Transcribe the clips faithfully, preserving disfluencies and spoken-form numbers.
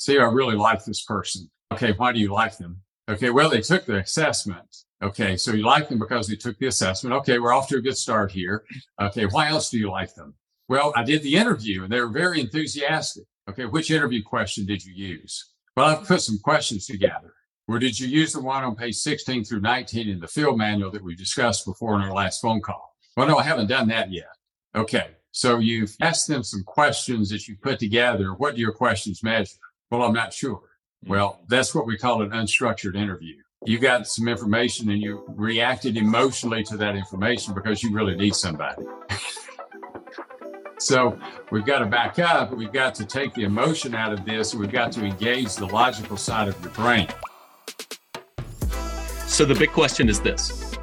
see, I really like this person. Okay, why do you like them? Okay, well, they took the assessment. Okay, so you like them because they took the assessment. Okay, we're off to a good start here. Okay, why else do you like them? Well, I did the interview and they were very enthusiastic. Okay, which interview question did you use? Well, I've put some questions together. Or did you use the one on page sixteen through nineteen in the field manual that we discussed before in our last phone call? Well, no, I haven't done that yet. Okay, so you've asked them some questions that you put together. What do your questions measure? Well, I'm not sure. Well, that's what we call an unstructured interview. You got some information and you reacted emotionally to that information because you really need somebody. So we've got to back up. We've got to take the emotion out of this. We've got to engage the logical side of your brain. So the big question is this: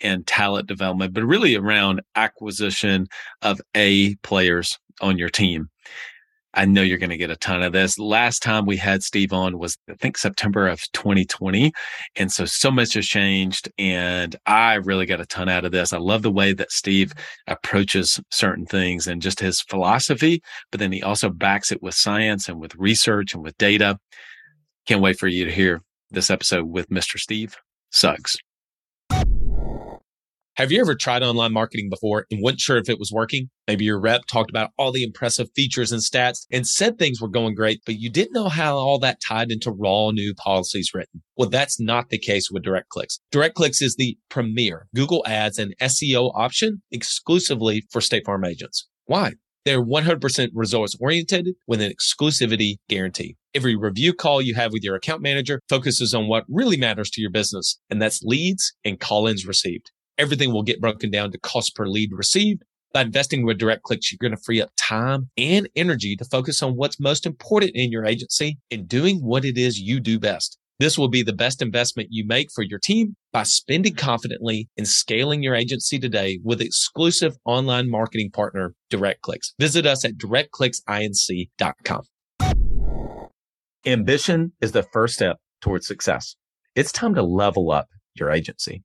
and talent development, but really around acquisition of A players on your team. I know you're going to get a ton of this. Last time we had Steve on was, I think, September of twenty twenty. And so, so much has changed. And I really got a ton out of this. I love the way that Steve approaches certain things and just his philosophy, but then he also backs it with science and with research and with data. Can't wait for you to hear this episode with Mister Steve Suggs. Have you ever tried online marketing before and weren't sure if it was working? Maybe your rep talked about all the impressive features and stats and said things were going great, but you didn't know how all that tied into raw new policies written. Well, that's not the case with DirectClicks. DirectClicks is the premier Google Ads and S E O option exclusively for State Farm agents. Why? They're one hundred percent results oriented with an exclusivity guarantee. Every review call you have with your account manager focuses on what really matters to your business, and that's leads and call-ins received. Everything will get broken down to cost per lead received. By investing with DirectClicks, you're going to free up time and energy to focus on what's most important in your agency and doing what it is you do best. This will be the best investment you make for your team by spending confidently and scaling your agency today with exclusive online marketing partner, DirectClicks. Visit us at direct clicks inc dot com. Ambition is the first step towards success. It's time to level up your agency.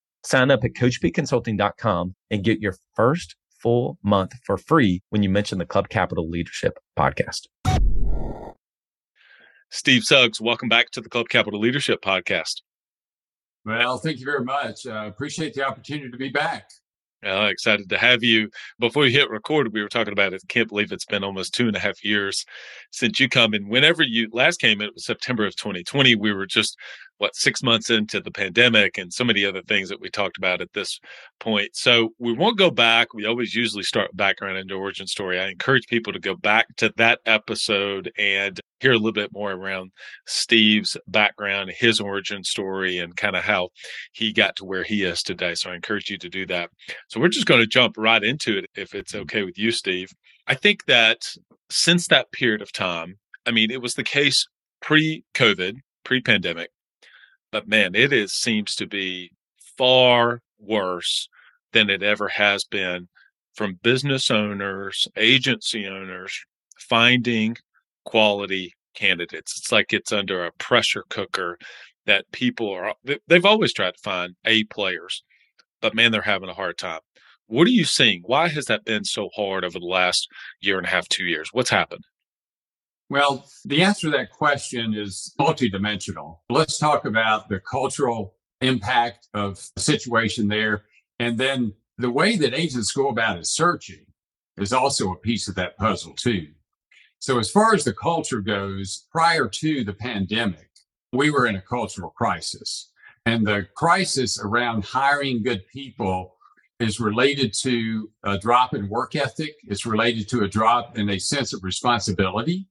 Sign up at coach p consulting dot com and get your first full month for free when you mention the Club Capital Leadership Podcast. Steve Suggs, welcome back to the Club Capital Leadership Podcast. Well, thank you very much. I uh, appreciate the opportunity to be back. Uh, excited to have you. Before you hit record, we were talking about it. Can't believe it's been almost two and a half years since you come. And whenever you last came, it was September of twenty twenty. We were just, what, six months into the pandemic and so many other things that we talked about at this point. So we won't go back. We always usually start background into origin story. I encourage people to go back to that episode and hear a little bit more around Steve's background, his origin story, and kind of how he got to where he is today. So I encourage you to do that. So we're just going to jump right into it, if it's okay with you, Steve. I think that since that period of time, I mean, it was the case pre-COVID, pre-pandemic, But man, it is seems to be far worse than it ever has been, from business owners, agency owners, finding quality candidates. It's like it's under a pressure cooker that people are, they've always tried to find A players, but man, they're having a hard time. What are you seeing? Why has that been so hard over the last year and a half, two years? What's happened? Well, the answer to that question is multidimensional. Let's talk about the cultural impact of the situation there. And then the way that agents go about it searching is also a piece of that puzzle too. So as far as the culture goes, prior to the pandemic, we were in a cultural crisis. And the crisis around hiring good people is related to a drop in work ethic. It's related to a drop in a sense of responsibility.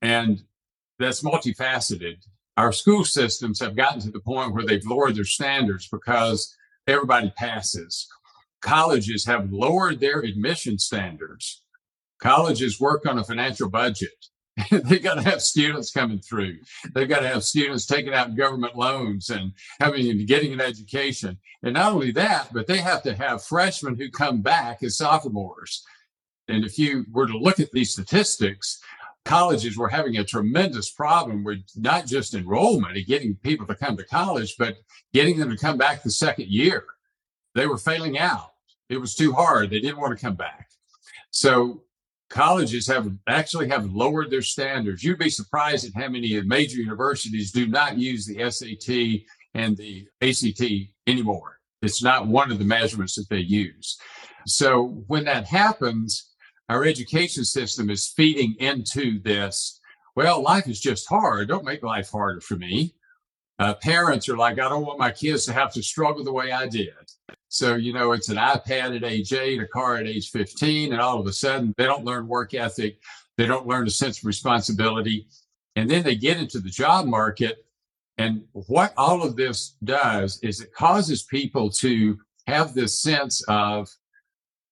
And that's multifaceted. Our school systems have gotten to the point where they've lowered their standards because everybody passes. Colleges have lowered their admission standards. Colleges work on a financial budget. They've got to have students coming through. They've got to have students taking out government loans and having and getting an education. And not only that, but they have to have freshmen who come back as sophomores. And if you were to look at these statistics, colleges were having a tremendous problem with not just enrollment and getting people to come to college, but getting them to come back the second year. They were failing out. It was too hard. They didn't want to come back. So colleges have actually have lowered their standards. You'd be surprised at how many major universities do not use the S A T and the A C T anymore. It's not one of the measurements that they use. So when that happens, our education system is feeding into this. Well, life is just hard. Don't make life harder for me. Uh, parents are like, I don't want my kids to have to struggle the way I did. So, you know, it's an iPad at age eight, a car at age fifteen, and all of a sudden they don't learn work ethic. They don't learn a sense of responsibility. And then they get into the job market. And what all of this does is it causes people to have this sense of,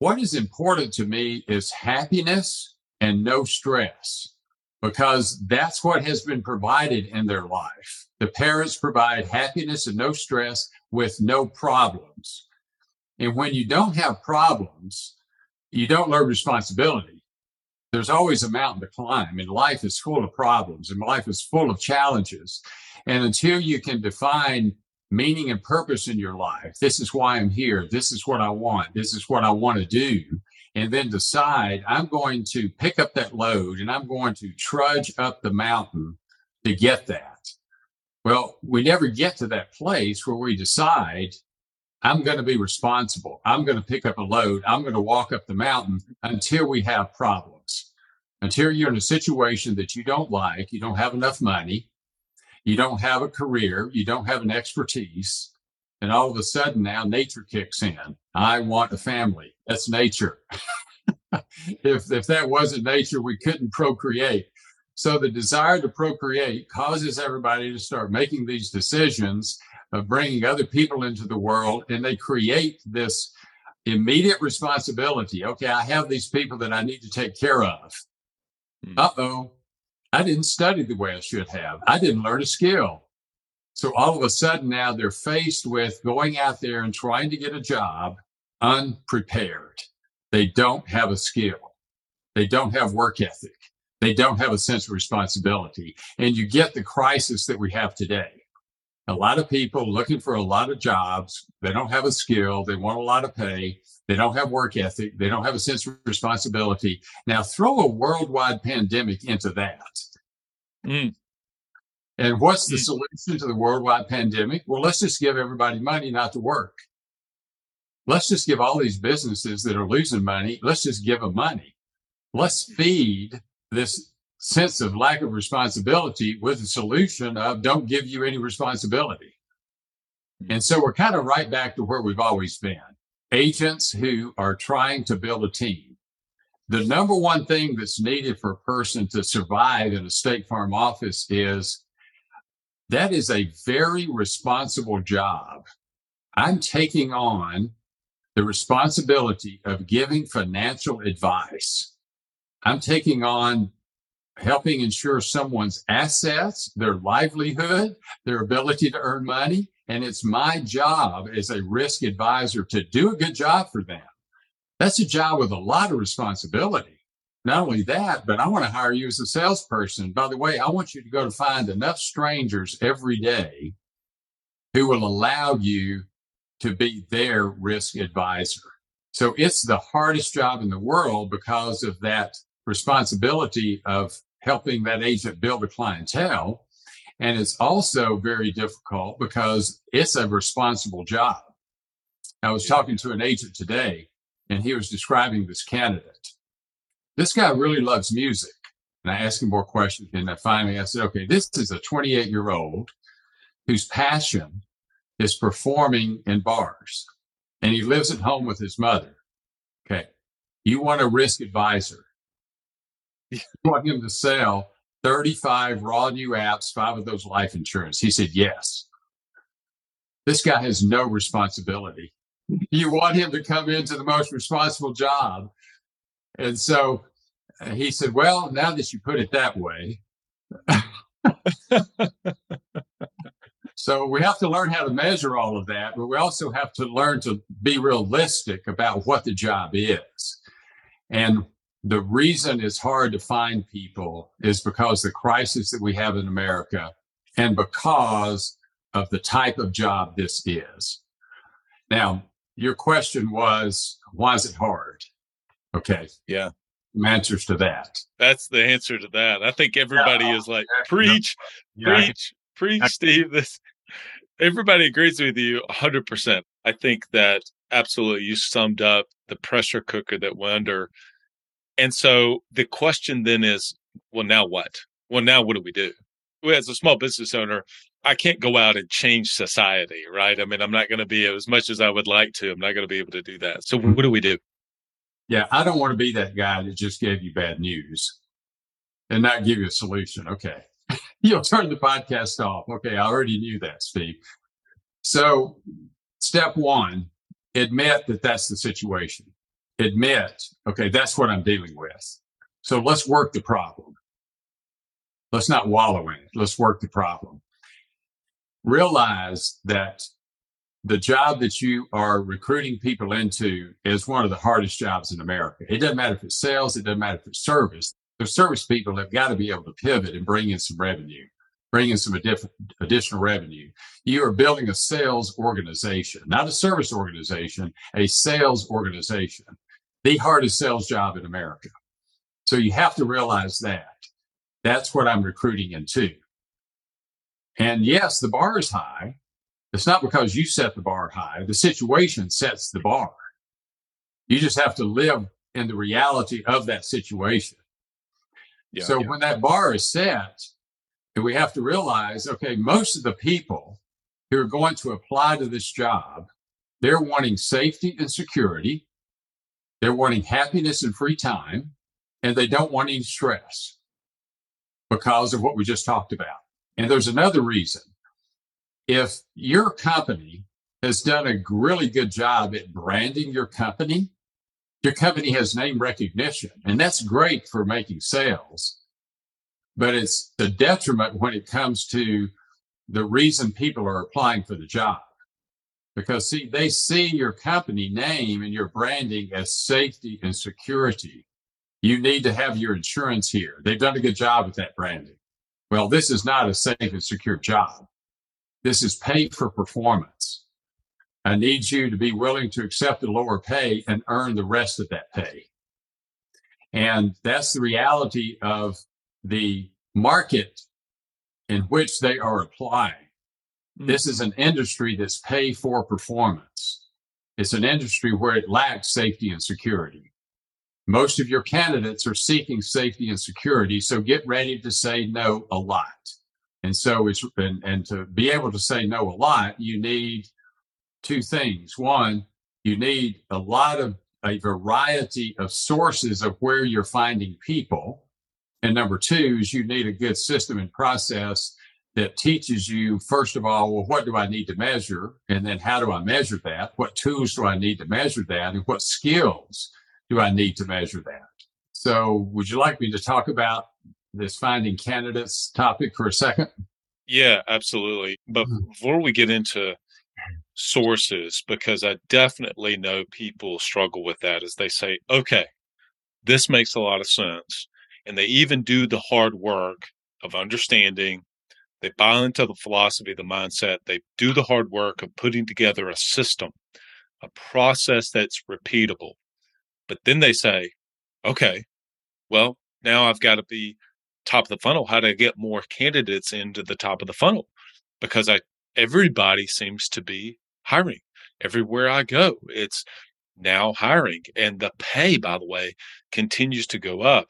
what is important to me is happiness and no stress, because that's what has been provided in their life. The parents provide happiness and no stress with no problems. And when you don't have problems, you don't learn responsibility. There's always a mountain to climb, and life is full of problems, and life is full of challenges. And until you can define meaning and purpose in your life, this is why I'm here, this is what I want, this is what I want to do, and then decide I'm going to pick up that load and I'm going to trudge up the mountain to get that. Well, we never get to that place where we decide I'm going to be responsible. I'm going to pick up a load. I'm going to walk up the mountain until we have problems, until you're in a situation that you don't like, you don't have enough money, you don't have a career, you don't have an expertise, and all of a sudden now nature kicks in. I want a family. That's nature. if, if that wasn't nature, we couldn't procreate. So the desire to procreate causes everybody to start making these decisions of bringing other people into the world, and they create this immediate responsibility. Okay, I have these people that I need to take care of. Hmm. Uh-oh. I didn't study the way I should have. I didn't learn a skill. So all of a sudden now they're faced with going out there and trying to get a job unprepared. They don't have a skill. They don't have work ethic. They don't have a sense of responsibility. And you get the crisis that we have today. A lot of people looking for a lot of jobs. They don't have a skill. They want a lot of pay. They don't have work ethic. They don't have a sense of responsibility. Now throw a worldwide pandemic into that. Mm. And what's the solution to the worldwide pandemic? Well, let's just give everybody money not to work. Let's just give all these businesses that are losing money, let's just give them money. Let's feed this sense of lack of responsibility with a solution of don't give you any responsibility. And so we're kind of right back to where we've always been. Agents who are trying to build a team. The number one thing that's needed for a person to survive in a State Farm office is that is a very responsible job. I'm taking on the responsibility of giving financial advice. I'm taking on helping ensure someone's assets, their livelihood, their ability to earn money. And it's my job as a risk advisor to do a good job for them. That's a job with a lot of responsibility. Not only that, but I want to hire you as a salesperson. By the way, I want you to go to find enough strangers every day who will allow you to be their risk advisor. So it's the hardest job in the world because of that responsibility of helping that agent build a clientele. And it's also very difficult because it's a responsible job. I was talking to an agent today, and he was describing this candidate. This guy really loves music. And I asked him more questions. And I finally, I said, okay, this is a twenty-eight-year-old whose passion is performing in bars. And he lives at home with his mother. Okay. You want a risk advisor. You want him to sell thirty-five raw new apps, five of those life insurance. He said, yes. This guy has no responsibility. You want him to come into the most responsible job. And so he said, well, now that you put it that way. So we have to learn how to measure all of that, but we also have to learn to be realistic about what the job is. And the reason it's hard to find people is because the crisis that we have in America and because of the type of job this is. Now, your question was, why is it hard? Okay. Yeah. Answers to that. That's the answer to that. I think everybody uh, is like, preach, yeah. preach, yeah. preach, I, Steve. This. Everybody agrees with you one hundred percent. I think that absolutely you summed up the pressure cooker that we're under. And so the question then is, well, now what? Well, now what do we do? Well, as a small business owner, I can't go out and change society, right? I mean, I'm not going to be, as much as I would like to, I'm not going to be able to do that. So what do we do? Yeah, I don't want to be that guy that just gave you bad news and not give you a solution. Okay, you'll turn the podcast off. Okay, I already knew that, Steve. So step one, admit that that's the situation. Admit, okay, that's what I'm dealing with. So let's work the problem. Let's not wallow in it. Let's work the problem. Realize that the job that you are recruiting people into is one of the hardest jobs in America. It doesn't matter if it's sales. It doesn't matter if it's service. The service people have got to be able to pivot and bring in some revenue, bring in some adif- additional revenue. You are building a sales organization, not a service organization, a sales organization, the hardest sales job in America. So you have to realize that. That's what I'm recruiting into. And yes, the bar is high. It's not because you set the bar high. The situation sets the bar. You just have to live in the reality of that situation. Yeah, so yeah. When that bar is set, we have to realize, okay, most of the people who are going to apply to this job, they're wanting safety and security. They're wanting happiness and free time. And they don't want any stress because of what we just talked about. And there's another reason. If your company has done a really good job at branding your company, your company has name recognition, and that's great for making sales, but it's a detriment when it comes to the reason people are applying for the job. Because, see, they see your company name and your branding as safety and security. You need to have your insurance here. They've done a good job with that branding. Well, this is not a safe and secure job. This is pay for performance. I need you to be willing to accept a lower pay and earn the rest of that pay. And that's the reality of the market in which they are applying. Mm-hmm. This is an industry that's pay for performance. It's an industry where it lacks safety and security. Most of your candidates are seeking safety and security, so get ready to say no a lot. And so it's, and, and to be able to say no a lot, you need two things. One, you need a lot of a variety of sources of where you're finding people. And number two is you need a good system and process that teaches you, first of all, well, what do I need to measure? And then how do I measure that? What tools do I need to measure that? And what skills do I need to measure that? So would you like me to talk about this finding candidates topic for a second? Yeah, absolutely. But mm-hmm. before we get into sources, because I definitely know people struggle with that, is they say, okay, this makes a lot of sense. And they even do the hard work of understanding. They buy into the philosophy, the mindset. They do the hard work of putting together a system, a process that's repeatable. But then they say, okay, well, now I've got to be top of the funnel. How do I get more candidates into the top of the funnel? Because I everybody seems to be hiring. Everywhere I go, it's now hiring. And the pay, by the way, continues to go up.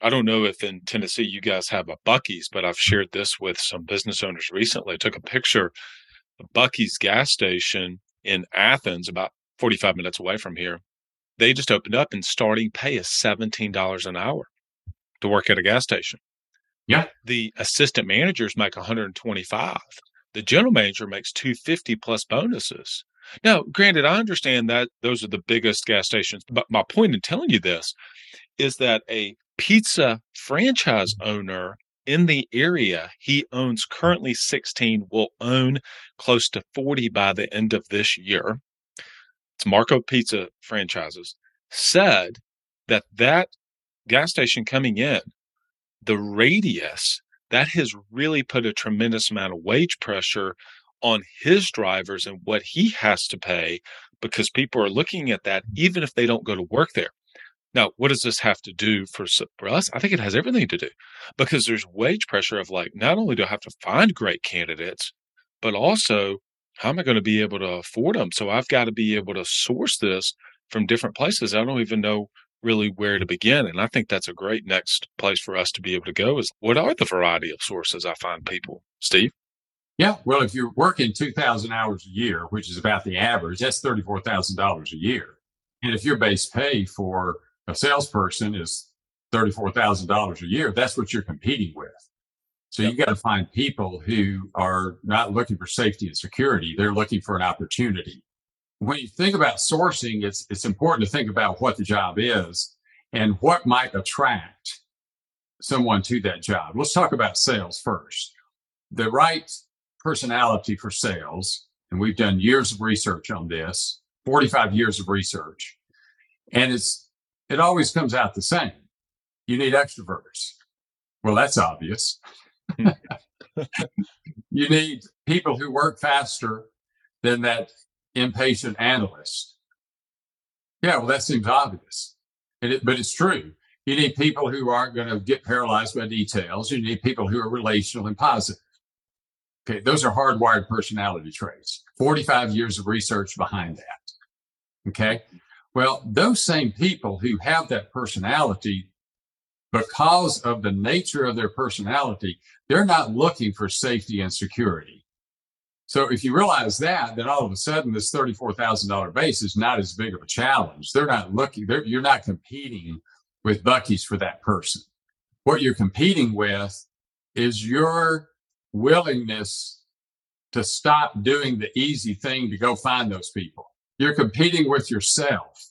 I don't know if in Tennessee you guys have a Buc-ee's, but I've shared this with some business owners recently. I took a picture of Buc-ee's gas station in Athens, about forty-five minutes away from here. They just opened up and starting pay is seventeen dollars an hour to work at a gas station. Yeah. The assistant managers make one hundred twenty-five. The general manager makes two hundred fifty plus bonuses. Now, granted, I understand that those are the biggest gas stations, but my point in telling you this is that a pizza franchise owner in the area, he owns currently sixteen, will own close to forty by the end of this year. It's Marco Pizza franchises, said that that gas station coming in, the radius, that has really put a tremendous amount of wage pressure on his drivers and what he has to pay, because people are looking at that even if they don't go to work there. Now, what does this have to do for, for us? I think it has everything to do, because there's wage pressure of like, not only do I have to find great candidates, but also how am I going to be able to afford them? So I've got to be able to source this from different places. I don't even know really where to begin. And I think that's a great next place for us to be able to go is, what are the variety of sources I find people, Steve? Yeah. Well, if you're working two thousand hours a year, which is about the average, that's thirty-four thousand dollars a year. And if your base pay for a salesperson is thirty-four thousand dollars a year, that's what you're competing with. So yep. you got to find people who are not looking for safety and security. They're looking for an opportunity. When you think about sourcing, it's it's important to think about what the job is and what might attract someone to that job. Let's talk about sales first. The right personality for sales, and we've done years of research on this, forty-five years of research, and it's it always comes out the same. You need extroverts. Well, that's obvious. You need people who work faster than that impatient analyst. Yeah, well, that seems obvious, and it, but it's true. You need people who aren't going to get paralyzed by details. You need people who are relational and positive. Okay, those are hardwired personality traits. forty-five years of research behind that. Okay. Well, those same people who have that personality, because of the nature of their personality, they're not looking for safety and security. So if you realize that, then all of a sudden this thirty-four thousand dollars base is not as big of a challenge. They're not looking, they're, you're not competing with Buc-ee's for that person. What you're competing with is your willingness to stop doing the easy thing to go find those people. You're competing with yourself.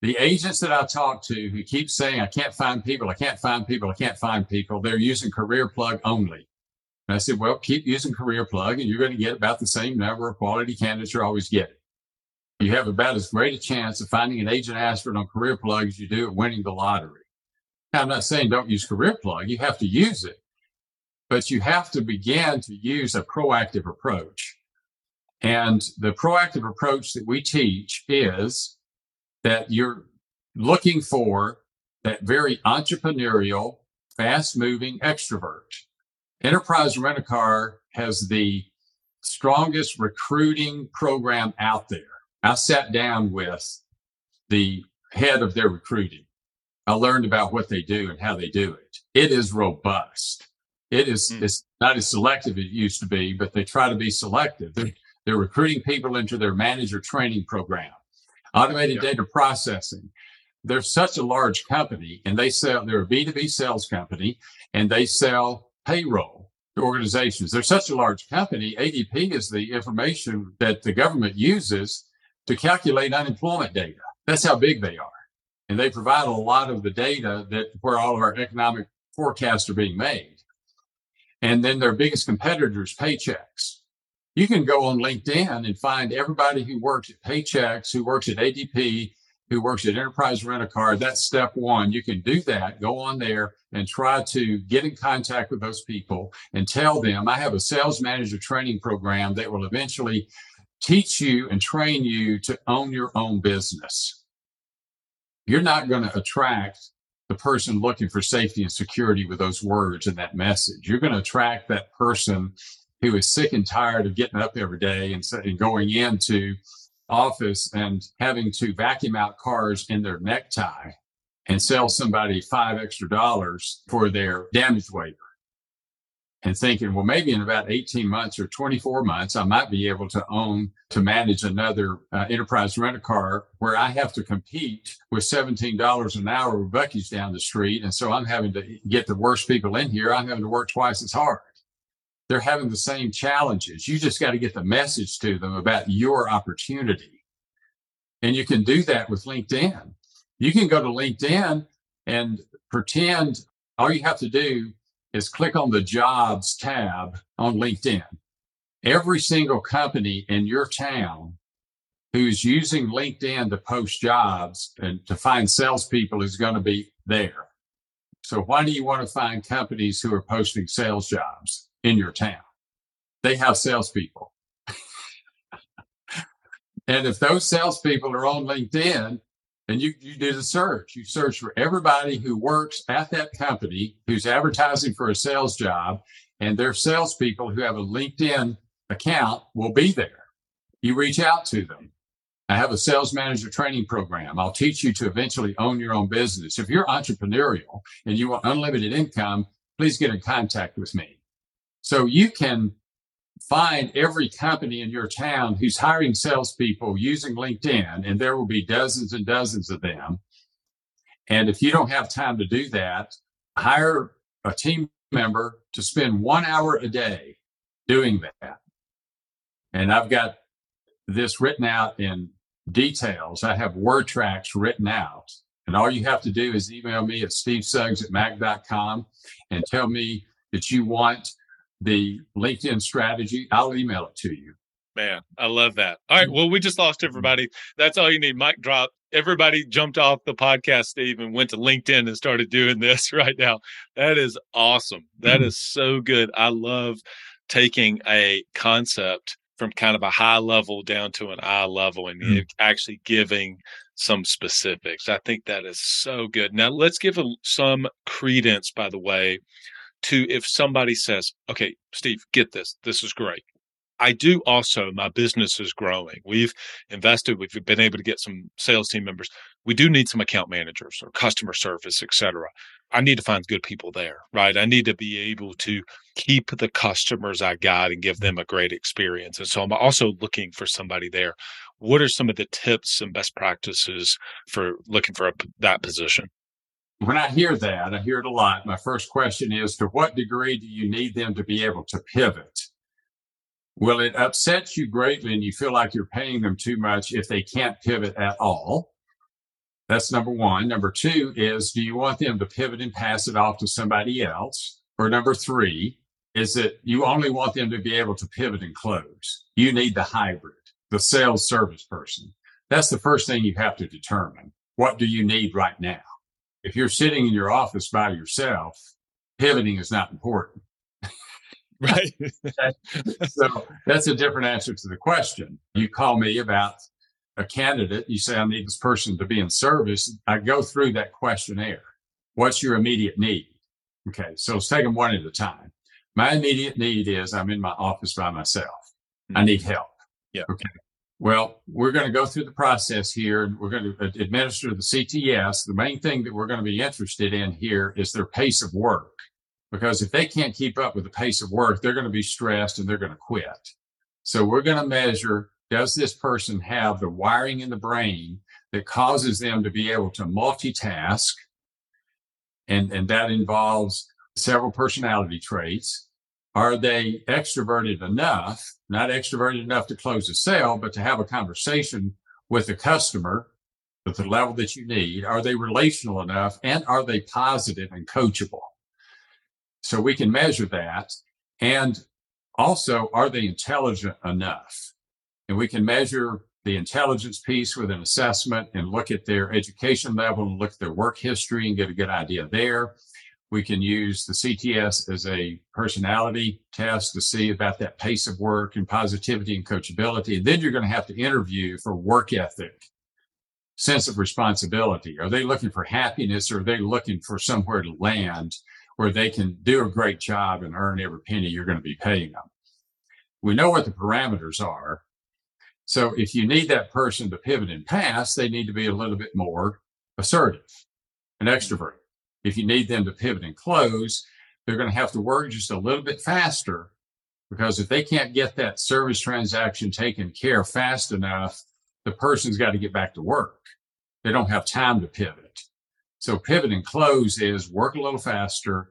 The agents that I talk to who keep saying, I can't find people, I can't find people, I can't find people, they're using CareerPlug only. And I said, well, keep using CareerPlug and you're going to get about the same number of quality candidates you're always getting. You have about as great a chance of finding an agent aspirant on CareerPlug as you do at winning the lottery. Now, I'm not saying don't use CareerPlug. You have to use it. But you have to begin to use a proactive approach. And the proactive approach that we teach is that you're looking for that very entrepreneurial, fast-moving extrovert. Enterprise Rent-A-Car has the strongest recruiting program out there. I sat down with the head of their recruiting. I learned about what they do and how they do it. It is robust. It is mm. it's not as selective as it used to be, but they try to be selective. They're, they're recruiting people into their manager training program, automated yeah. data processing. They're such a large company, and they sell, they're a B two B sales company, and they sell payroll to organizations. They're such a large company. A D P is the information that the government uses to calculate unemployment data. That's how big they are. And they provide a lot of the data that where all of our economic forecasts are being made. And then their biggest competitors, Paychex. You can go on LinkedIn and find everybody who works at Paychex, who works at A D P, who works at Enterprise Rent-A-Car. That's step one. You can do that. Go on there and try to get in contact with those people and tell them, I have a sales manager training program that will eventually teach you and train you to own your own business. You're not going to attract the person looking for safety and security with those words and that message. You're going to attract that person who is sick and tired of getting up every day and, and going into office and having to vacuum out cars in their necktie and sell somebody five extra dollars for their damage waiver and thinking, well, maybe in about eighteen months or twenty-four months, I might be able to own, to manage another uh, Enterprise Rent-A-Car where I have to compete with seventeen dollars an hour with Buc-ee's down the street. And so I'm having to get the worst people in here. I'm having to work twice as hard. They're having the same challenges. You just got to get the message to them about your opportunity. And you can do that with LinkedIn. You can go to LinkedIn and pretend all you have to do is click on the jobs tab on LinkedIn. Every single company in your town who's using LinkedIn to post jobs and to find salespeople is going to be there. So why do you want to find companies who are posting sales jobs in your town? They have salespeople. And if those salespeople are on LinkedIn, and you, you do the search, you search for everybody who works at that company who's advertising for a sales job, and their salespeople who have a LinkedIn account will be there. You reach out to them. I have a sales manager training program. I'll teach you to eventually own your own business. If you're entrepreneurial and you want unlimited income, please get in contact with me. So you can find every company in your town who's hiring salespeople using LinkedIn, and there will be dozens and dozens of them. And if you don't have time to do that, hire a team member to spend one hour a day doing that. And I've got this written out in details. I have word tracks written out. And all you have to do is email me at steve suggs at mac dot com and tell me that you want the LinkedIn strategy. I'll email it to you. Man, I love that. All right. Well, we just lost everybody. That's all you need. Mic drop. Everybody jumped off the podcast, Steve, and went to LinkedIn and started doing this right now. That is awesome. That mm-hmm. is so good. I love taking a concept from kind of a high level down to an eye level and mm-hmm. actually giving some specifics. I think that is so good. Now, let's give a, some credence, by the way, to if somebody says, okay, Steve, get this. This is great. I do also, my business is growing. We've invested. We've been able to get some sales team members. We do need some account managers or customer service, et cetera. I need to find good people there, right? I need to be able to keep the customers I got and give them a great experience. And so I'm also looking for somebody there. What are some of the tips and best practices for looking for a, that position? When I hear that, I hear it a lot. My first question is, to what degree do you need them to be able to pivot? Will it upset you greatly and you feel like you're paying them too much if they can't pivot at all? That's number one. Number two is, do you want them to pivot and pass it off to somebody else? Or number three is that you only want them to be able to pivot and close. You need the hybrid, the sales service person. That's the first thing you have to determine. What do you need right now? If you're sitting in your office by yourself, pivoting is not important. Right. So that's a different answer to the question. You call me about a candidate. You say, I need this person to be in service. I go through that questionnaire. What's your immediate need? Okay. So let's take them one at a time. My immediate need is I'm in my office by myself. Mm-hmm. I need help. Yeah. Okay. Well, we're going to go through the process here, and we're going to administer the C T S. The main thing that we're going to be interested in here is their pace of work, because if they can't keep up with the pace of work, they're going to be stressed and they're going to quit. So we're going to measure, does this person have the wiring in the brain that causes them to be able to multitask? And, and that involves several personality traits. Are they extroverted enough, not extroverted enough to close a sale, but to have a conversation with the customer at the level that you need? Are they relational enough? And are they positive and coachable? So we can measure that. And also, are they intelligent enough? And we can measure the intelligence piece with an assessment and look at their education level and look at their work history and get a good idea there. We can use the C T S as a personality test to see about that pace of work and positivity and coachability. And then you're going to have to interview for work ethic, sense of responsibility. Are they looking for happiness, or are they looking for somewhere to land where they can do a great job and earn every penny you're going to be paying them? We know what the parameters are. So if you need that person to pivot and pass, they need to be a little bit more assertive and extrovert. If you need them to pivot and close, they're going to have to work just a little bit faster, because if they can't get that service transaction taken care of fast enough, the person's got to get back to work. They don't have time to pivot. So pivot and close is work a little faster,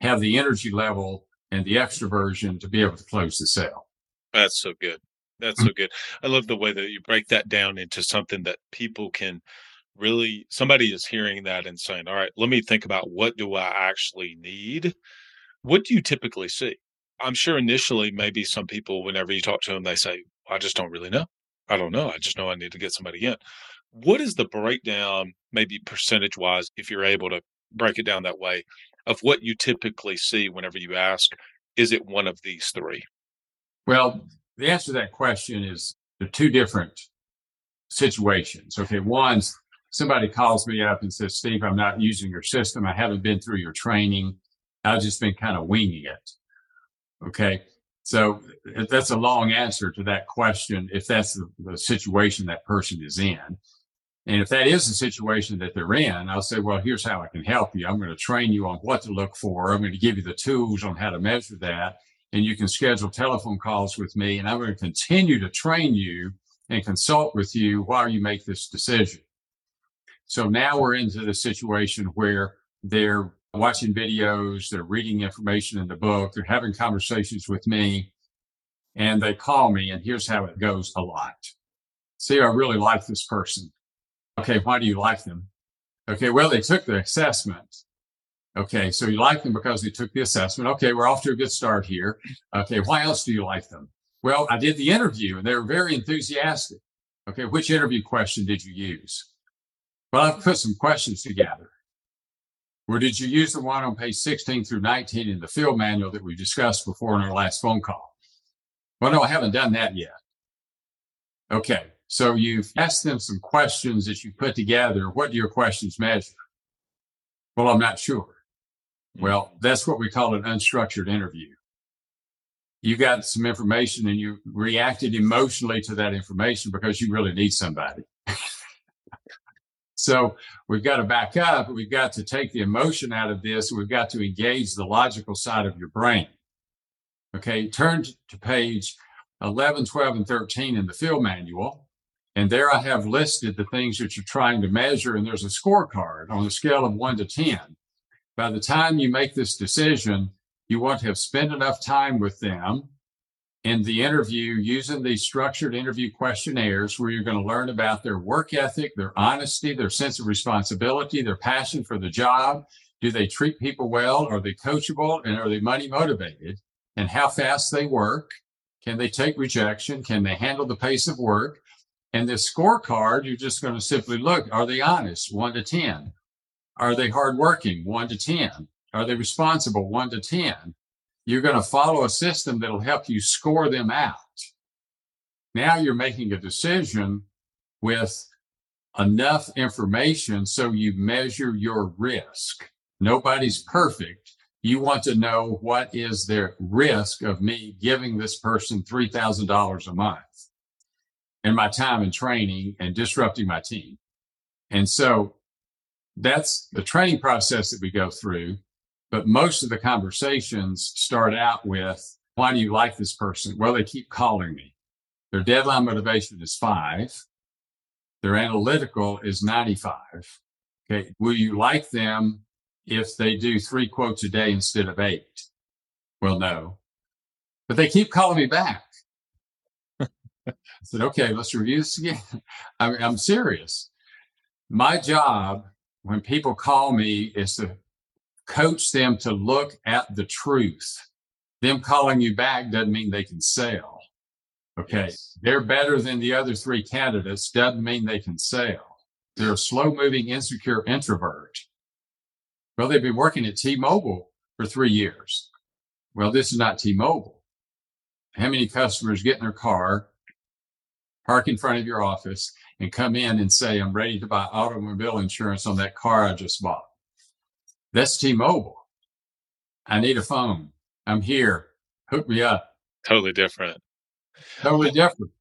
have the energy level and the extroversion to be able to close the sale. That's so good. That's so good. I love the way that you break that down into something that people can really, somebody is hearing that and saying, all right, let me think about, what do I actually need? What do you typically see? I'm sure initially, maybe some people, whenever you talk to them, they say, I just don't really know. I don't know. I just know I need to get somebody in. What is the breakdown, maybe percentage wise, if you're able to break it down that way, of what you typically see whenever you ask, is it one of these three? Well, the answer to that question is the two different situations. Okay. One, somebody calls me up and says, Steve, I'm not using your system. I haven't been through your training. I've just been kind of winging it. Okay. So that's a long answer to that question, if that's the, the situation that person is in. And if that is the situation that they're in, I'll say, well, here's how I can help you. I'm going to train you on what to look for. I'm going to give you the tools on how to measure that. And you can schedule telephone calls with me, and I'm going to continue to train you and consult with you while you make this decision. So now we're into the situation where they're watching videos, they're reading information in the book, they're having conversations with me, and they call me, and here's how it goes a lot. See, I really like this person. Okay, why do you like them? Okay, well, they took the assessment. Okay, so you like them because they took the assessment. Okay, we're off to a good start here. Okay, why else do you like them? Well, I did the interview and they were very enthusiastic. Okay, which interview question did you use? Well, I've put some questions together. Or did you use the one on page sixteen through nineteen in the field manual that we discussed before in our last phone call? Well, no, I haven't done that yet. Okay, so you've asked them some questions that you put together. What do your questions measure? Well, I'm not sure. Well, that's what we call an unstructured interview. You got some information and you reacted emotionally to that information because you really need somebody. So we've got to back up. We've got to take the emotion out of this. We've got to engage the logical side of your brain. Okay, turn to page eleven, twelve, and thirteen in the field manual. And there I have listed the things that you're trying to measure. And there's a scorecard on a scale of one to ten. By the time you make this decision, you want to have spent enough time with them in the interview using these structured interview questionnaires where you're going to learn about their work ethic, their honesty, their sense of responsibility, their passion for the job. Do they treat people well? Are they coachable? And are they money motivated? And how fast they work? Can they take rejection? Can they handle the pace of work? And this scorecard, you're just going to simply look, are they honest, one to ten? Are they hardworking, one to ten? Are they responsible, one to ten? You're going to follow a system that'll help you score them out. Now you're making a decision with enough information so you measure your risk. Nobody's perfect. You want to know, what is their risk of me giving this person three thousand dollars a month? And my time and training and disrupting my team. And so that's the training process that we go through. But most of the conversations start out with, why do you like this person? Well, they keep calling me. Their deadline motivation is five. Their analytical is ninety-five. Okay. Will you like them if they do three quotes a day instead of eight? Well, no. But they keep calling me back. I said, okay, let's review this again. I mean, I'm serious. My job when people call me is to coach them to look at the truth. Them calling you back doesn't mean they can sell. Okay. Yes. They're better than the other three candidates. Doesn't mean they can sell. They're a slow moving, insecure introvert. Well, they've been working at T-Mobile for three years. Well, this is not T-Mobile. How many customers get in their car, park in front of your office, and come in and say, I'm ready to buy automobile insurance on that car I just bought? That's T-Mobile. I need a phone. I'm here. Hook me up. Totally different. Totally different.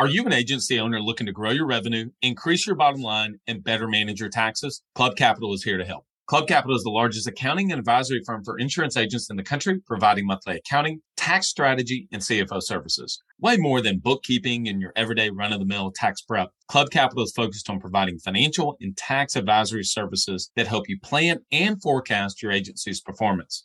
Are you an agency owner looking to grow your revenue, increase your bottom line, and better manage your taxes? Club Capital is here to help. Club Capital is the largest accounting and advisory firm for insurance agents in the country, providing monthly accounting, tax strategy, and C F O services. Way more than bookkeeping and your everyday run-of-the-mill tax prep, Club Capital is focused on providing financial and tax advisory services that help you plan and forecast your agency's performance.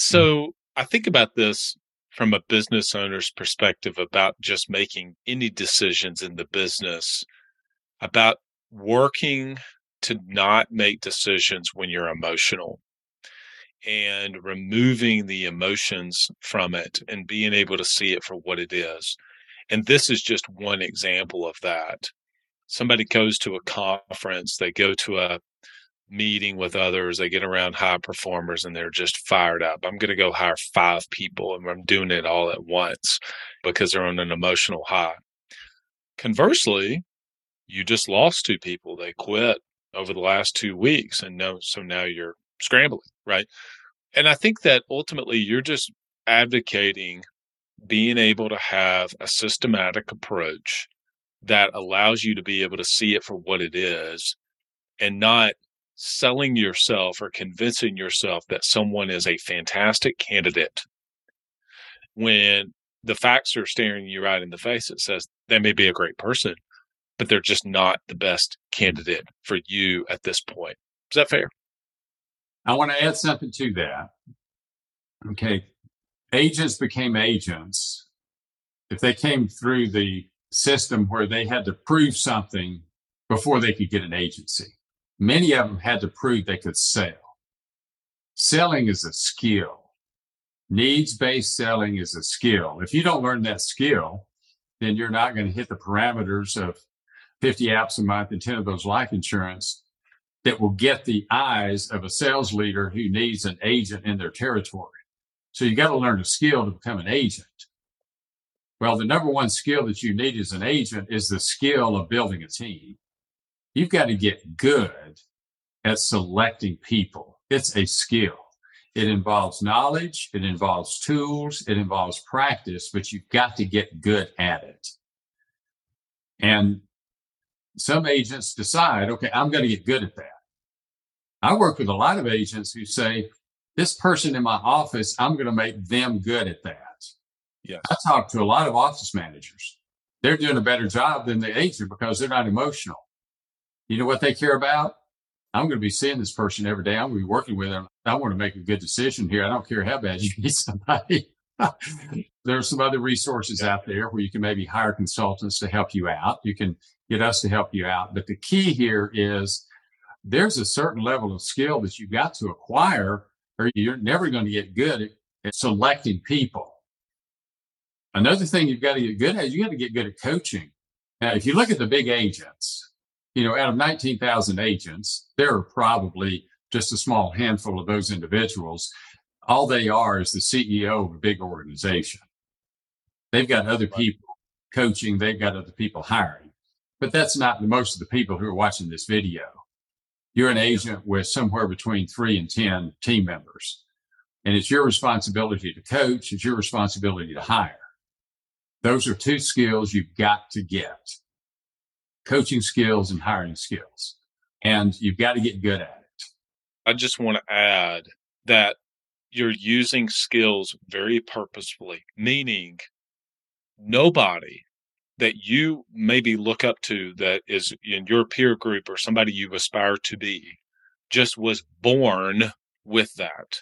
So I think about this from a business owner's perspective about just making any decisions in the business, about working to not make decisions when you're emotional and removing the emotions from it and being able to see it for what it is. And this is just one example of that. Somebody goes to a conference, they go to a meeting with others, they get around high performers and they're just fired up. I'm going to go hire five people and I'm doing it all at once because they're on an emotional high. Conversely, you just lost two people. They quit over the last two weeks. And no, so now you're scrambling, right? And I think that ultimately you're just advocating being able to have a systematic approach that allows you to be able to see it for what it is and not selling yourself or convincing yourself that someone is a fantastic candidate when the facts are staring you right in the face. It says they may be a great person, but they're just not the best candidate for you at this point. Is that fair? I want to add something to that. Okay. Agents became agents if they came through the system where they had to prove something before they could get an agency. Many of them had to prove they could sell. Selling is a skill. Needs-based selling is a skill. If you don't learn that skill, then you're not going to hit the parameters of fifty apps a month and ten of those life insurance that will get the eyes of a sales leader who needs an agent in their territory. So you got to learn a skill to become an agent. Well, the number one skill that you need as an agent is the skill of building a team. You've got to get good at selecting people. It's a skill. It involves knowledge. It involves tools. It involves practice, but you've got to get good at it. And some agents decide, okay, I'm going to get good at that. I work with a lot of agents who say, this person in my office, I'm going to make them good at that. Yes. I talk to a lot of office managers. They're doing a better job than the agent because they're not emotional. You know what they care about? I'm going to be seeing this person every day. I'm going to be working with them. I want to make a good decision here. I don't care how bad you need somebody. There are some other resources out there where you can maybe hire consultants to help you out. You can get us to help you out. But the key here is there's a certain level of skill that you've got to acquire or you're never going to get good at selecting people. Another thing you've got to get good at is you got to get good at coaching. Now, if you look at the big agents, you know, out of nineteen thousand agents, there are probably just a small handful of those individuals. All they are is the C E O of a big organization. They've got other people coaching. They've got other people hiring. But that's not most of the people who are watching this video. You're an agent with somewhere between three and ten team members. And it's your responsibility to coach. It's your responsibility to hire. Those are two skills you've got to get. Coaching skills and hiring skills. And you've got to get good at it. I just want to add that you're using skills very purposefully, meaning nobody that you maybe look up to that is in your peer group or somebody you aspire to be just was born with that.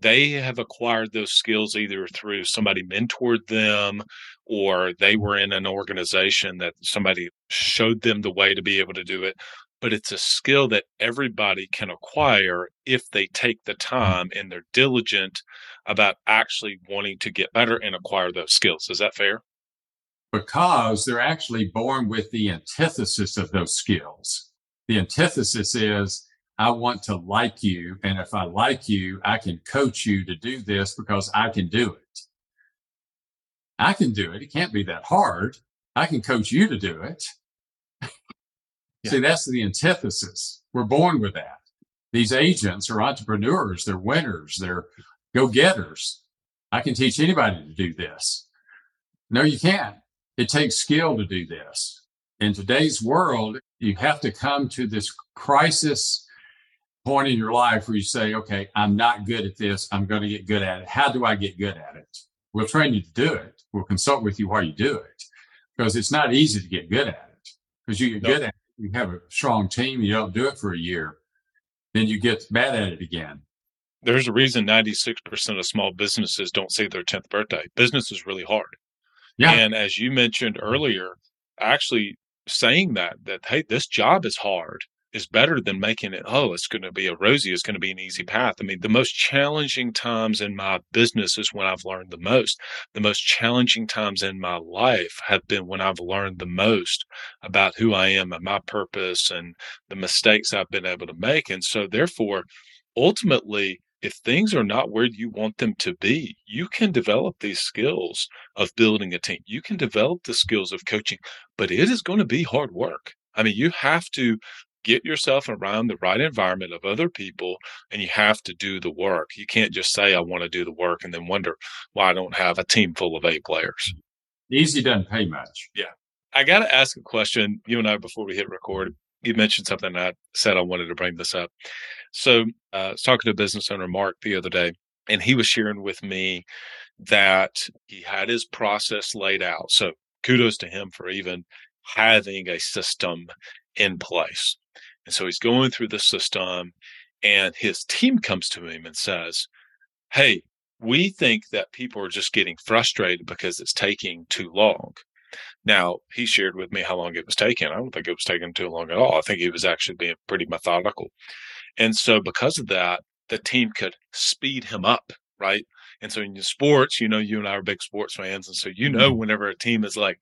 They have acquired those skills either through somebody mentored them or they were in an organization that somebody showed them the way to be able to do it. But it's a skill that everybody can acquire if they take the time and they're diligent about actually wanting to get better and acquire those skills. Is that fair? Because they're actually born with the antithesis of those skills. The antithesis is, I want to like you. And if I like you, I can coach you to do this because I can do it. I can do it. It can't be that hard. I can coach you to do it. Yeah. See, that's the antithesis. We're born with that. These agents are entrepreneurs. They're winners. They're go-getters. I can teach anybody to do this. No, you can't. It takes skill to do this. In today's world, you have to come to this crisis point in your life where you say, okay, I'm not good at this. I'm going to get good at it. How do I get good at it? We'll train you to do it. We'll consult with you while you do it because it's not easy to get good at it because you get no. good at it. You have a strong team, you don't do it for a year, then you get bad at it again. There's a reason ninety-six percent of small businesses don't see their tenth birthday. Business is really hard. Yeah. And as you mentioned earlier, actually saying that, that, hey, this job is hard is better than making it, oh, it's going to be a rosy, it's going to be an easy path. I mean, the most challenging times in my business is when I've learned the most. The most challenging times in my life have been when I've learned the most about who I am and my purpose and the mistakes I've been able to make. And so therefore, ultimately, if things are not where you want them to be, you can develop these skills of building a team. You can develop the skills of coaching, but it is going to be hard work. I mean, you have to get yourself around the right environment of other people, and you have to do the work. You can't just say, I want to do the work, and then wonder why I don't have a team full of A players. Easy doesn't pay much. Yeah. I got to ask a question. You and I, before we hit record, you mentioned something I said I wanted to bring this up. So uh, I was talking to a business owner, Mark, the other day, and he was sharing with me that he had his process laid out. So kudos to him for even having a system in place. And so he's going through the system and his team comes to him and says, hey, we think that people are just getting frustrated because it's taking too long. Now, he shared with me how long it was taking. I don't think it was taking too long at all. I think he was actually being pretty methodical. And so because of that, the team could speed him up, right? And so in sports, you know, you and I are big sports fans. And so, you know, whenever a team is like,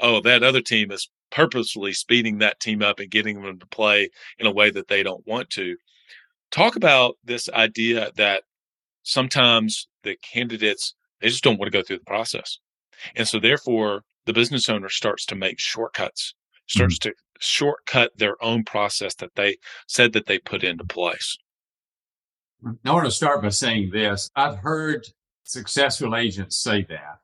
oh, that other team is purposely speeding that team up and getting them to play in a way that they don't want to. Talk about this idea that sometimes the candidates, they just don't want to go through the process. And so therefore, the business owner starts to make shortcuts, starts to shortcut their own process that they said that they put into place. I want to start by saying this. I've heard successful agents say that.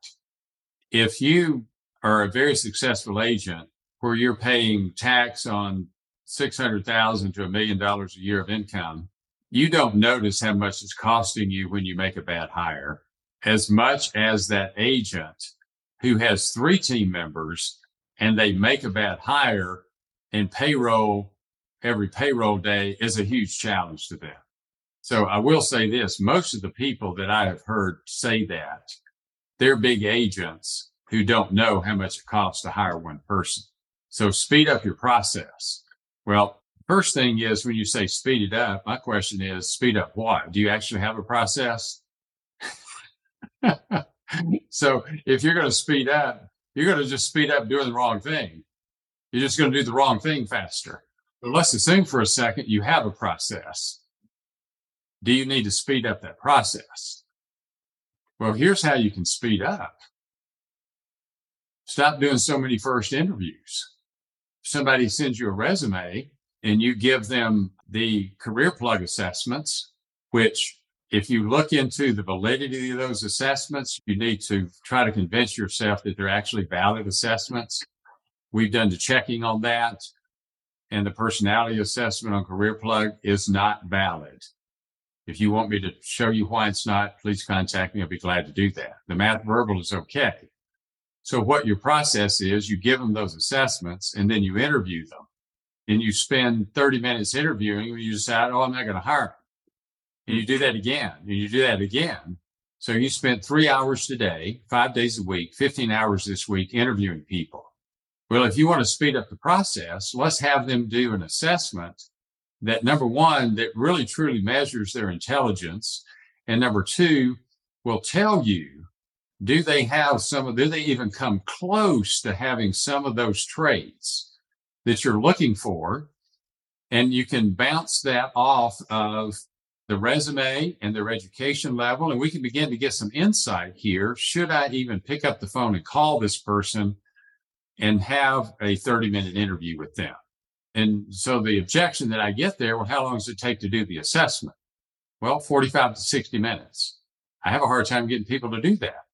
If you are a very successful agent where you're paying tax on six hundred thousand dollars to a million dollars a year of income, you don't notice how much it's costing you when you make a bad hire, as much as that agent who has three team members and they make a bad hire and payroll, every payroll day is a huge challenge to them. So I will say this, most of the people that I have heard say that, they're big agents who don't know how much it costs to hire one person. So speed up your process. Well, first thing is when you say speed it up, my question is speed up what? Do you actually have a process? So if you're going to speed up, you're going to just speed up doing the wrong thing. You're just going to do the wrong thing faster. But let's assume for a second you have a process. Do you need to speed up that process? Well, here's how you can speed up. Stop doing so many first interviews. somebody sends you a resume and you give them the CareerPlug assessments, which if you look into the validity of those assessments, you need to try to convince yourself that they're actually valid assessments. We've done the checking on that, and the personality assessment on CareerPlug is not valid. If you want me to show you why it's not, please contact me. I'll be glad to do that. The math verbal is okay. So what your process is, you give them those assessments, and then you interview them. And you spend thirty minutes interviewing, and you decide, oh, I'm not going to hire them. And you do that again, and you do that again. So you spent three hours today, five days a week, fifteen hours this week interviewing people. Well, if you want to speed up the process, let's have them do an assessment that, number one, that really truly measures their intelligence. And number two, will tell you, do they have some of, do they even come close to having some of those traits that you're looking for? And you can bounce that off of the resume and their education level. And we can begin to get some insight here. Should I even pick up the phone and call this person and have a thirty minute interview with them? And so the objection that I get there, well, how long does it take to do the assessment? Well, forty-five to sixty minutes. I have a hard time getting people to do that.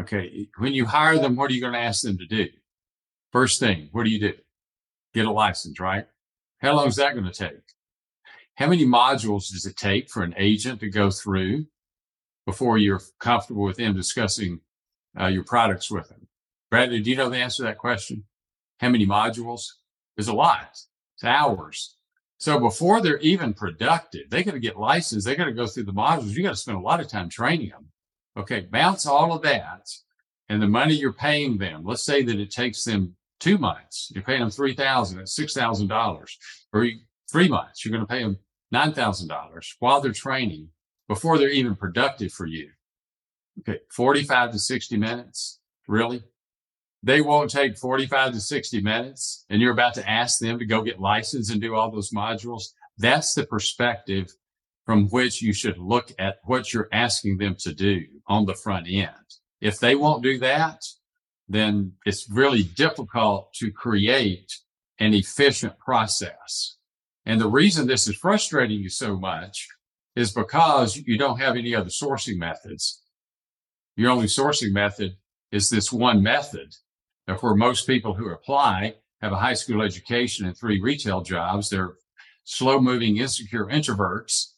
Okay. When you hire them, what are you going to ask them to do? First thing, what do you do? Get a license, right? How long is that going to take? How many modules does it take for an agent to go through before you're comfortable with them discussing uh, your products with them? Bradley, do you know the answer to that question? How many modules? There's a lot. It's hours. So before they're even productive, they got to get licensed. They got to go through the modules. You got to spend a lot of time training them. Okay, bounce all of that and the money you're paying them. Let's say that it takes them two months. You're paying them three thousand dollars, that's six thousand dollars. Or you, three months, you're going to pay them nine thousand dollars while they're training before they're even productive for you. Okay, forty-five to sixty minutes, really? They won't take forty-five to sixty minutes, and you're about to ask them to go get licensed and do all those modules. That's the perspective from which you should look at what you're asking them to do on the front end. If they won't do that, then it's really difficult to create an efficient process. And the reason this is frustrating you so much is because you don't have any other sourcing methods. Your only sourcing method is this one method. Therefore, most people who apply have a high school education and three retail jobs. They're slow-moving, insecure introverts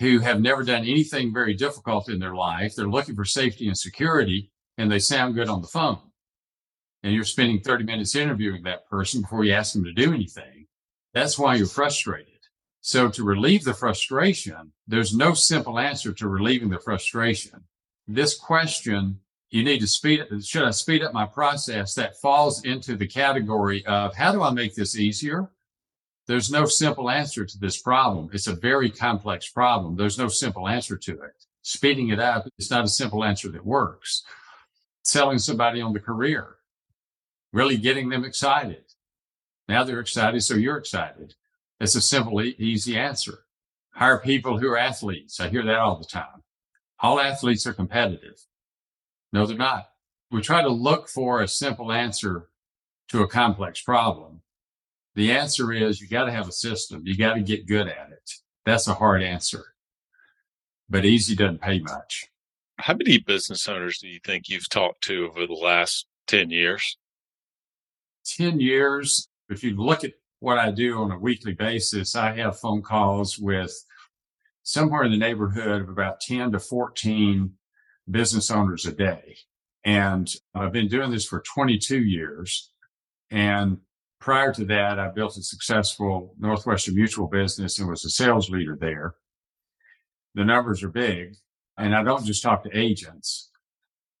who have never done anything very difficult in their life. They're looking for safety and security, and they sound good on the phone. And you're spending thirty minutes interviewing that person before you ask them to do anything. That's why you're frustrated. So to relieve the frustration, there's no simple answer to relieving the frustration. This question, you need to speed up. Should I speed up my process? That falls into the category of how do I make this easier? There's no simple answer to this problem. It's a very complex problem. There's no simple answer to it. Speeding it up, it's not a simple answer that works. Selling somebody on the career, really getting them excited. Now they're excited, so you're excited. It's a simple, easy answer. Hire people who are athletes. I hear that all the time. All athletes are competitive. No, they're not. We try to look for a simple answer to a complex problem. The answer is you got to have a system. You got to get good at it. That's a hard answer, but easy doesn't pay much. How many business owners do you think you've talked to over the last ten years? ten years. If you look at what I do on a weekly basis, I have phone calls with somewhere in the neighborhood of about ten to fourteen business owners a day. And I've been doing this for twenty-two years. And prior to that, I built a successful Northwestern Mutual business and was a sales leader there. The numbers are big. And I don't just talk to agents.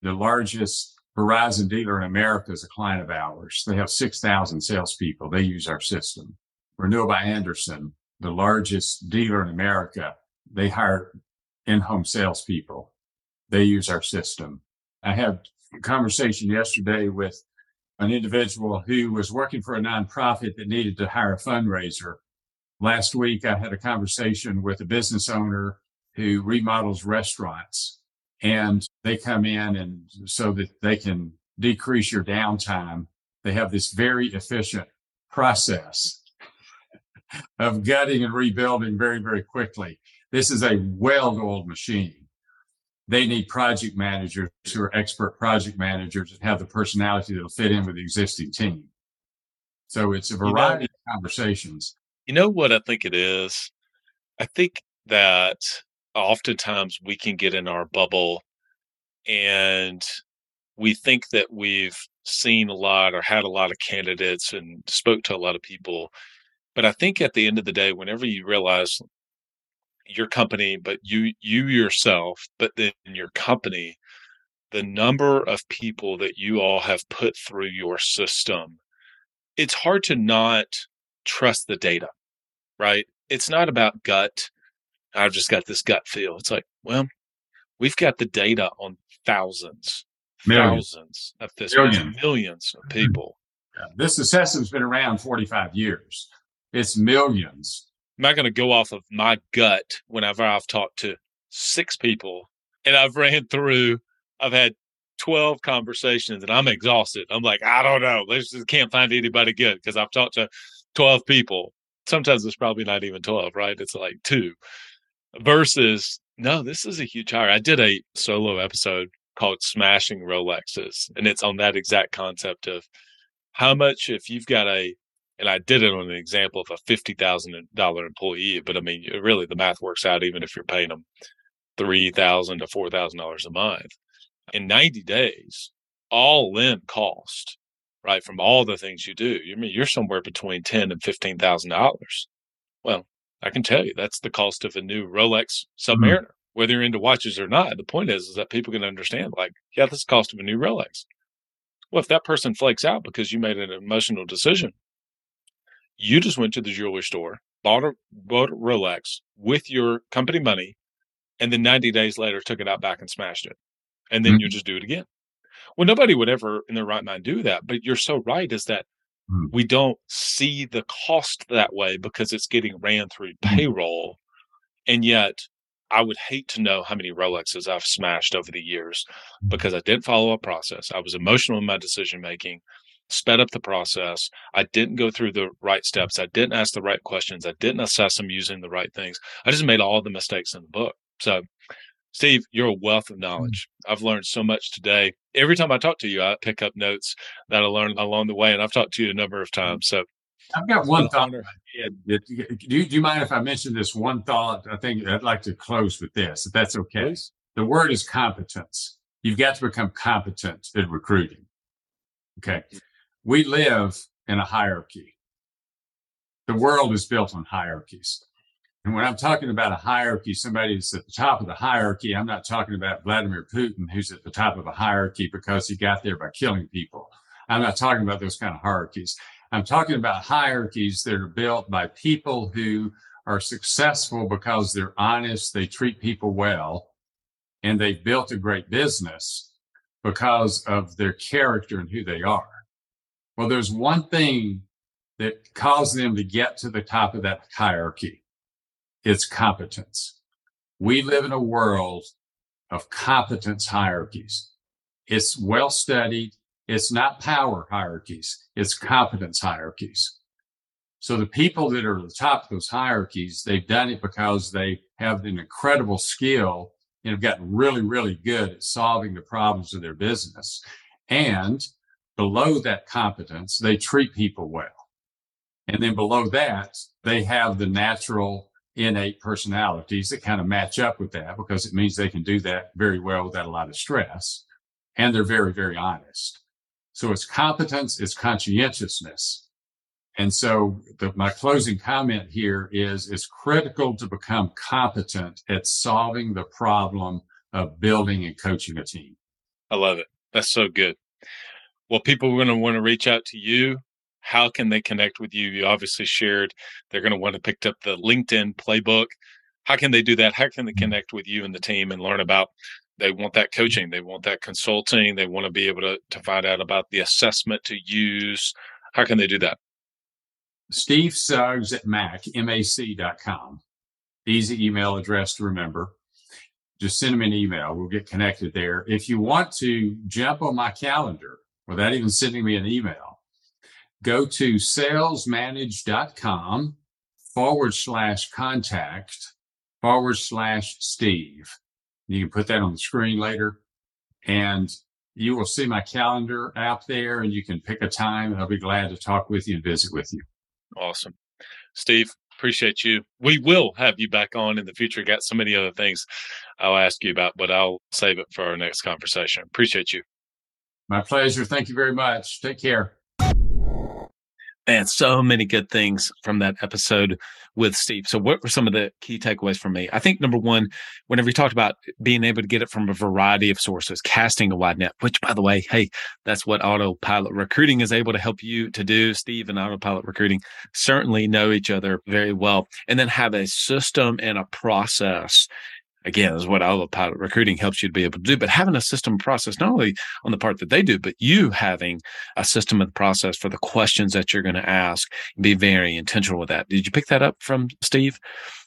The largest Verizon dealer in America is a client of ours. They have six thousand salespeople. They use our system. Renewal by Anderson, the largest dealer in America, they hire in-home salespeople. They use our system. I had a conversation yesterday with an individual who was working for a nonprofit that needed to hire a fundraiser. Last week, I had a conversation with a business owner who remodels restaurants, and they come in and so that they can decrease your downtime. They have this very efficient process of gutting and rebuilding very, very quickly. This is a well-oiled machine. They need project managers who are expert project managers and have the personality that'll fit in with the existing team. So it's a variety you know, of conversations. You know what I think it is? I think that oftentimes we can get in our bubble and we think that we've seen a lot or had a lot of candidates and spoke to a lot of people. But I think at the end of the day, whenever you realize your company, but you, you yourself, but then your company, the number of people that you all have put through your system, it's hard to not trust the data, right? It's not about gut. I've just got this gut feel. It's like, well, we've got the data on thousands, millions. thousands of this, millions. millions of people. Yeah. This assessment's been around forty-five years. It's millions. I'm not going to go off of my gut whenever I've talked to six people and I've ran through, I've had twelve conversations and I'm exhausted. I'm like, I don't know. I just can't find anybody good because I've talked to twelve people. Sometimes it's probably not even twelve, right? It's like two. Versus, no, this is a huge hire. I did a solo episode called Smashing Rolexes, and it's on that exact concept of how much if you've got a, and I did it on an example of a fifty thousand dollars employee, but I mean, really the math works out even if you're paying them three thousand to four thousand dollars a month. In ninety days, all in cost, right, from all the things you do, I mean, you're somewhere between ten thousand and fifteen thousand dollars. Well, I can tell you that's the cost of a new Rolex Submariner, mm-hmm. whether you're into watches or not. The point is, is that people can understand, like, yeah, this is the cost of a new Rolex. Well, if that person flakes out because you made an emotional decision, you just went to the jewelry store, bought a, bought a Rolex with your company money, and then ninety days later took it out back and smashed it. And then mm-hmm. you just do it again. Well, nobody would ever in their right mind do that. But you're so right is that we don't see the cost that way because it's getting ran through payroll. And yet I would hate to know how many Rolexes I've smashed over the years because I didn't follow a process. I was emotional in my decision-making, sped up the process. I didn't go through the right steps. I didn't ask the right questions. I didn't assess them using the right things. I just made all the mistakes in the book. So Steve, you're a wealth of knowledge. I've learned so much today. Every time I talk to you, I pick up notes that I learned along the way, and I've talked to you a number of times. So I've got one thought. Do you, do you mind if I mention this one thought? I think I'd like to close with this, if that's okay. Please. The word is competence. You've got to become competent at recruiting. Okay. We live in a hierarchy. The world is built on hierarchies. And when I'm talking about a hierarchy, somebody that's at the top of the hierarchy, I'm not talking about Vladimir Putin, who's at the top of a hierarchy because he got there by killing people. I'm not talking about those kind of hierarchies. I'm talking about hierarchies that are built by people who are successful because they're honest, they treat people well, and they've built a great business because of their character and who they are. Well, there's one thing that caused them to get to the top of that hierarchy. It's competence. We live in a world of competence hierarchies. It's well studied. It's not power hierarchies. It's competence hierarchies. So the people that are at the top of those hierarchies, they've done it because they have an incredible skill and have gotten really, really good at solving the problems of their business. And below that competence, they treat people well. And then below that, they have the natural innate personalities that kind of match up with that because it means they can do that very well without a lot of stress. And they're very, very honest. So it's competence, it's conscientiousness. And so the, my closing comment here is it's critical to become competent at solving the problem of building and coaching a team. I love it. That's so good. Well, people are going to want to reach out to you. How can they connect with you? You obviously shared they're going to want to pick up the LinkedIn playbook. How can they do that? How can they connect with you and the team and learn about, they want that coaching, they want that consulting, they want to be able to, to find out about the assessment to use. How can they do that? Steve Suggs at Mac, M A C dot com. Easy email address to remember. Just send them an email. We'll get connected there. If you want to jump on my calendar without even sending me an email, go to salesmanage.com forward slash contact forward slash Steve. You can put that on the screen later, and you will see my calendar app there, and you can pick a time, and I'll be glad to talk with you and visit with you. Awesome. Steve, appreciate you. We will have you back on in the future. Got so many other things I'll ask you about, but I'll save it for our next conversation. Appreciate you. My pleasure. Thank you very much. Take care. Man, so many good things from that episode with Steve. So what were some of the key takeaways for me? I think number one, whenever you talked about being able to get it from a variety of sources, casting a wide net, which by the way, hey, that's what Autopilot Recruiting is able to help you to do. Steve and Autopilot Recruiting certainly know each other very well, and then have a system and a process. Again, is what Autopilot Recruiting helps you to be able to do, but having a system process, not only on the part that they do, but you having a system and process for the questions that you're going to ask, be very intentional with that. Did you pick that up from Steve?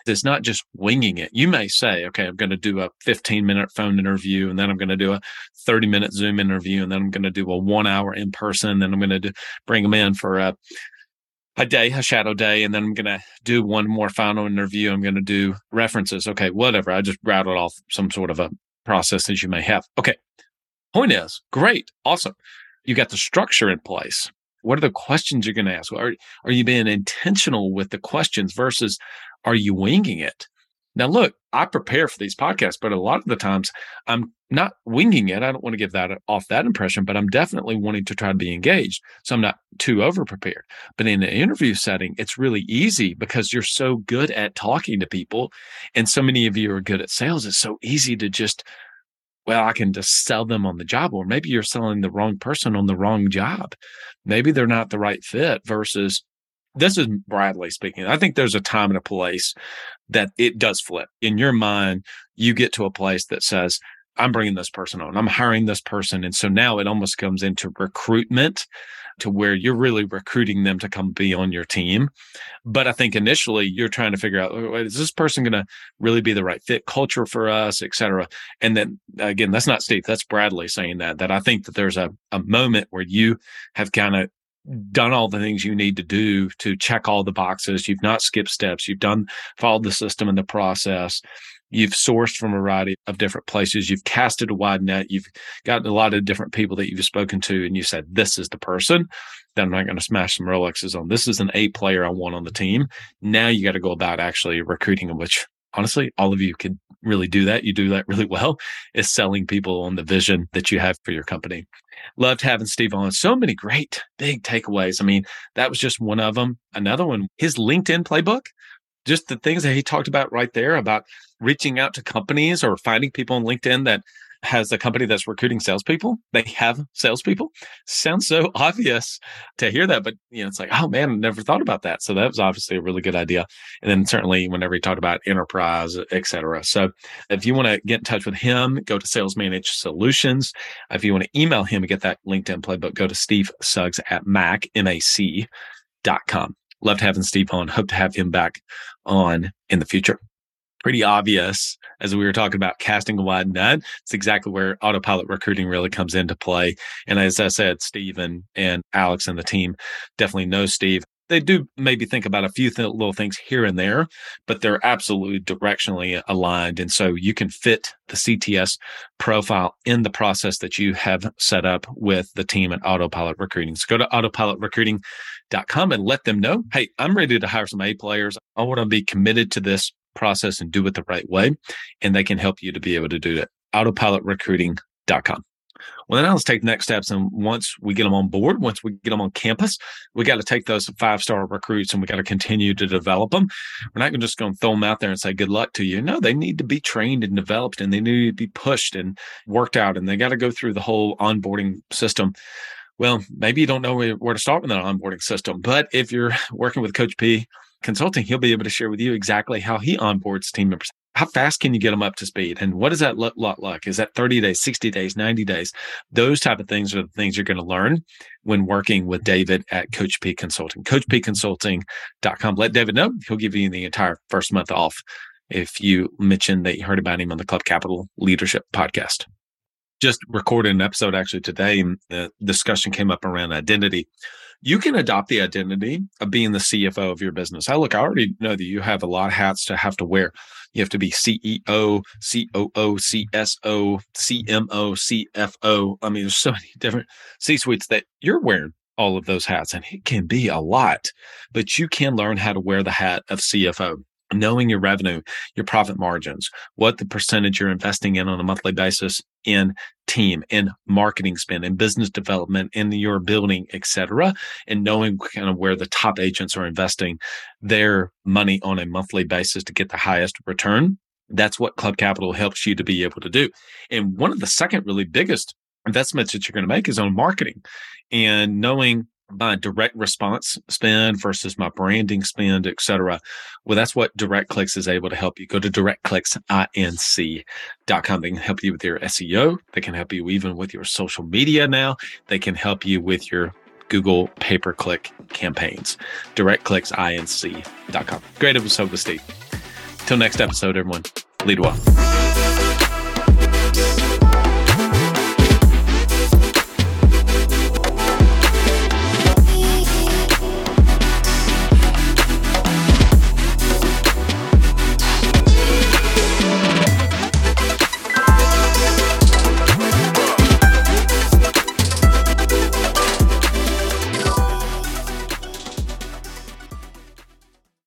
It's not just winging it. You may say, okay, I'm going to do a fifteen minute phone interview, and then I'm going to do a thirty minute Zoom interview, and then I'm going to do a one hour in person, and then I'm going to do, bring them in for a a day, a shadow day, and then I'm going to do one more final interview. I'm going to do references. Okay, whatever. I just rattled off some sort of a process that you may have. Okay. Point is, great. Awesome. You got the structure in place. What are the questions you're going to ask? Are, are you being intentional with the questions versus are you winging it? Now, look, I prepare for these podcasts, but a lot of the times I'm not winging it. I don't want to give that off that impression, but I'm definitely wanting to try to be engaged. So I'm not too over prepared. But in an interview setting, it's really easy because you're so good at talking to people. And so many of you are good at sales. It's so easy to just, well, I can just sell them on the job, or maybe you're selling the wrong person on the wrong job. Maybe they're not the right fit versus, this is Bradley speaking. I think there's a time and a place that it does flip. In your mind, you get to a place that says, I'm bringing this person on. I'm hiring this person. And so now it almost comes into recruitment to where you're really recruiting them to come be on your team. But I think initially you're trying to figure out, is this person going to really be the right fit culture for us, et cetera? And then again, that's not Steve, that's Bradley saying that, that I think that there's a, a moment where you have kind of done all the things you need to do to check all the boxes. You've not skipped steps. You've done, followed the system and the process. You've sourced from a variety of different places. You've casted a wide net. You've gotten a lot of different people that you've spoken to, and you said, this is the person that I'm not going to smash some Rolexes on. This is an A player I want on the team. Now you got to go about actually recruiting, which honestly, all of you could really do that. You do that really well, is selling people on the vision that you have for your company. Loved having Steve on. So many great big takeaways. I mean, that was just one of them. Another one, his LinkedIn playbook, just the things that he talked about right there about reaching out to companies or finding people on LinkedIn that has a company that's recruiting salespeople. They have salespeople. Sounds so obvious to hear that, but you know, it's like, oh man, I never thought about that. So that was obviously a really good idea. And then certainly whenever you talked about enterprise, et cetera. So if you want to get in touch with him, go to Sales Managed Solutions. If you want to email him and get that LinkedIn playbook, go to Steve Suggs at Mac, M A C dot com. Loved having Steve on. Hope to have him back on in the future. Pretty obvious, as we were talking about casting a wide net, it's exactly where Autopilot Recruiting really comes into play. And as I said, Steve and, and Alex and the team definitely know Steve. They do maybe think about a few th- little things here and there, but they're absolutely directionally aligned. And so you can fit the C T S profile in the process that you have set up with the team at Autopilot Recruiting. So go to autopilot recruiting dot com and let them know, hey, I'm ready to hire some A players. I want to be committed to this process and do it the right way. And they can help you to be able to do that. autopilot recruiting dot com. Well, then let's take the next steps. And once we get them on board, once we get them on campus, we got to take those five-star recruits and we got to continue to develop them. We're not just going to throw them out there and say, good luck to you. No, they need to be trained and developed, and they need to be pushed and worked out. And they got to go through the whole onboarding system. Well, maybe you don't know where to start with that onboarding system, but if you're working with Coach P Consulting, he'll be able to share with you exactly how he onboards team members. How fast can you get them up to speed? And what does that look like? Is that thirty days, sixty days, ninety days? Those type of things are the things you're going to learn when working with David at Coach P Consulting. coach p consulting dot com. Let David know. He'll give you the entire first month off if you mention that you heard about him on the Club Capital Leadership Podcast. Just recorded an episode actually today, and the discussion came up around identity. you can adopt the identity of being the C F O of your business. I look, I already know that you have a lot of hats to have to wear. You have to be C E O, C O O, C S O, C M O, C F O. I mean, there's so many different C-suites that you're wearing all of those hats, and it can be a lot, but you can learn how to wear the hat of C F O. Knowing your revenue, your profit margins, what the percentage you're investing in on a monthly basis in team, in marketing spend, in business development, in your building, et cetera, and knowing kind of where the top agents are investing their money on a monthly basis to get the highest return. That's what Club Capital helps you to be able to do. And one of the second really biggest investments that you're going to make is on marketing and knowing my direct response spend versus my branding spend, et cetera. Well, that's what DirectClicks is able to help you. Go to direct clicks inc dot com. They can help you with your S E O. They can help you even with your social media now. They can help you with your Google pay-per-click campaigns. direct clicks inc dot com. Great episode with Steve. Till next episode, everyone. Lead well.